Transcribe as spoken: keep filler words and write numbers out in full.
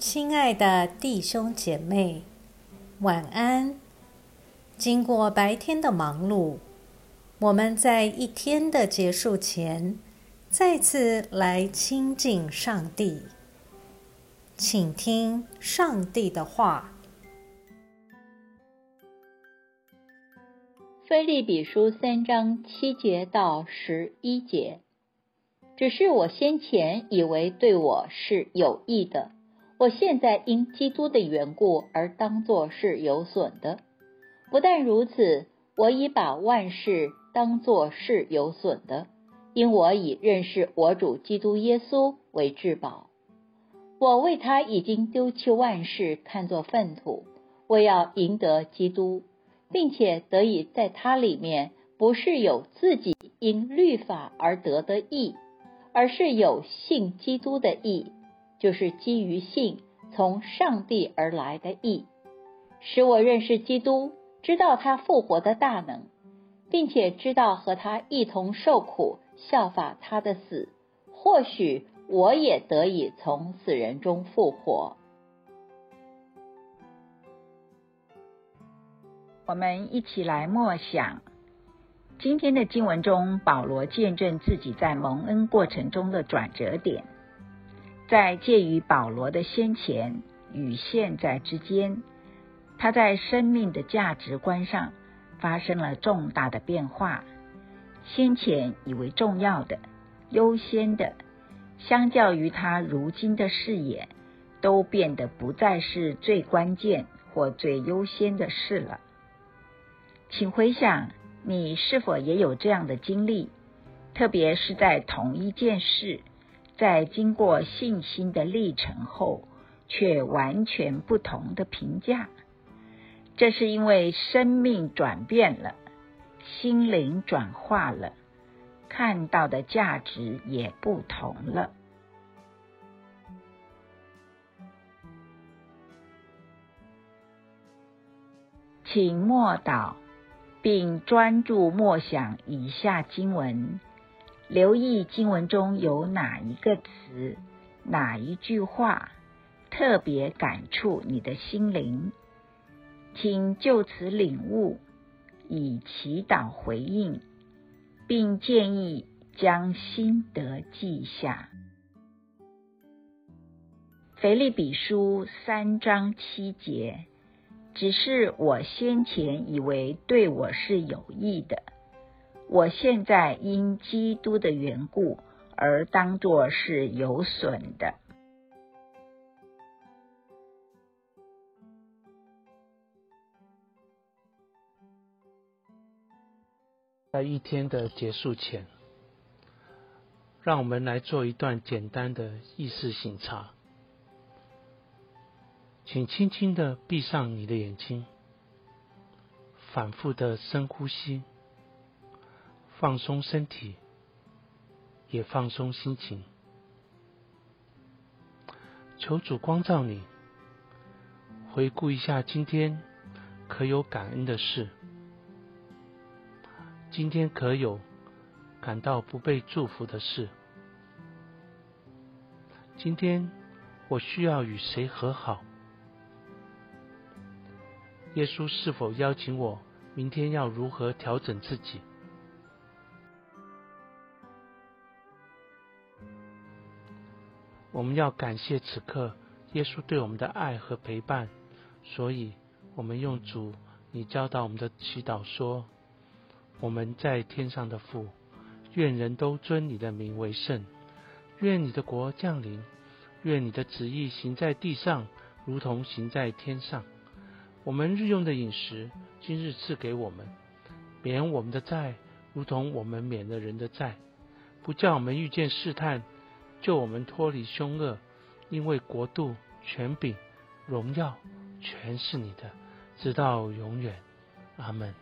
亲爱的弟兄姐妹，晚安。经过白天的忙碌，我们在一天的结束前，再次来亲近上帝，请听上帝的话。腓立比书三章七节到十一节，只是我先前以为对我是有益的，我现在因基督的缘故而当作是有损的。不但如此，我已把万事当作是有损的，因我已认识我主基督耶稣为至宝。我为他已经丢弃万事，看作粪土，我要赢得基督，并且得以在他里面，不是有自己因律法而得的义，而是有信基督的义，就是基于信从上帝而来的义，使我认识基督，知道他复活的大能，并且知道和他一同受苦，效法他的死，或许我也得以从死人中复活。我们一起来默想今天的经文中，保罗见证自己在蒙恩过程中的转折点。在介于保罗的先前与现在之间，他在生命的价值观上发生了重大的变化。先前以为重要的、优先的，相较于他如今的视野，都变得不再是最关键或最优先的事了。请回想，你是否也有这样的经历？特别是在同一件事，在经过信心的历程后，却完全不同的评价。这是因为生命转变了，心灵转化了，看到的价值也不同了。请默祷，并专注默想以下经文。留意经文中有哪一个词、哪一句话特别感触你的心灵，请就此领悟，以祈祷回应，并建议将心得记下。腓立比书三章七节，只是我先前以为对我是有益的，我现在因基督的缘故而当作是有损的。在一天的结束前，让我们来做一段简单的意识省察。请轻轻的闭上你的眼睛，反复的深呼吸，放松身体，也放松心情。求主光照你，回顾一下今天可有感恩的事，今天可有感到不被祝福的事，今天我需要与谁和好？耶稣是否邀请我明天要如何调整自己？我们要感谢此刻耶稣对我们的爱和陪伴，所以我们用主你教导我们的祈祷说，我们在天上的父，愿人都尊你的名为圣，愿你的国降临，愿你的旨意行在地上，如同行在天上。我们日用的饮食，今日赐给我们，免我们的债，如同我们免了人的债，不叫我们遇见试探，救我们脱离凶恶，因为国度、权柄、荣耀，全是你的，直到永远。阿们。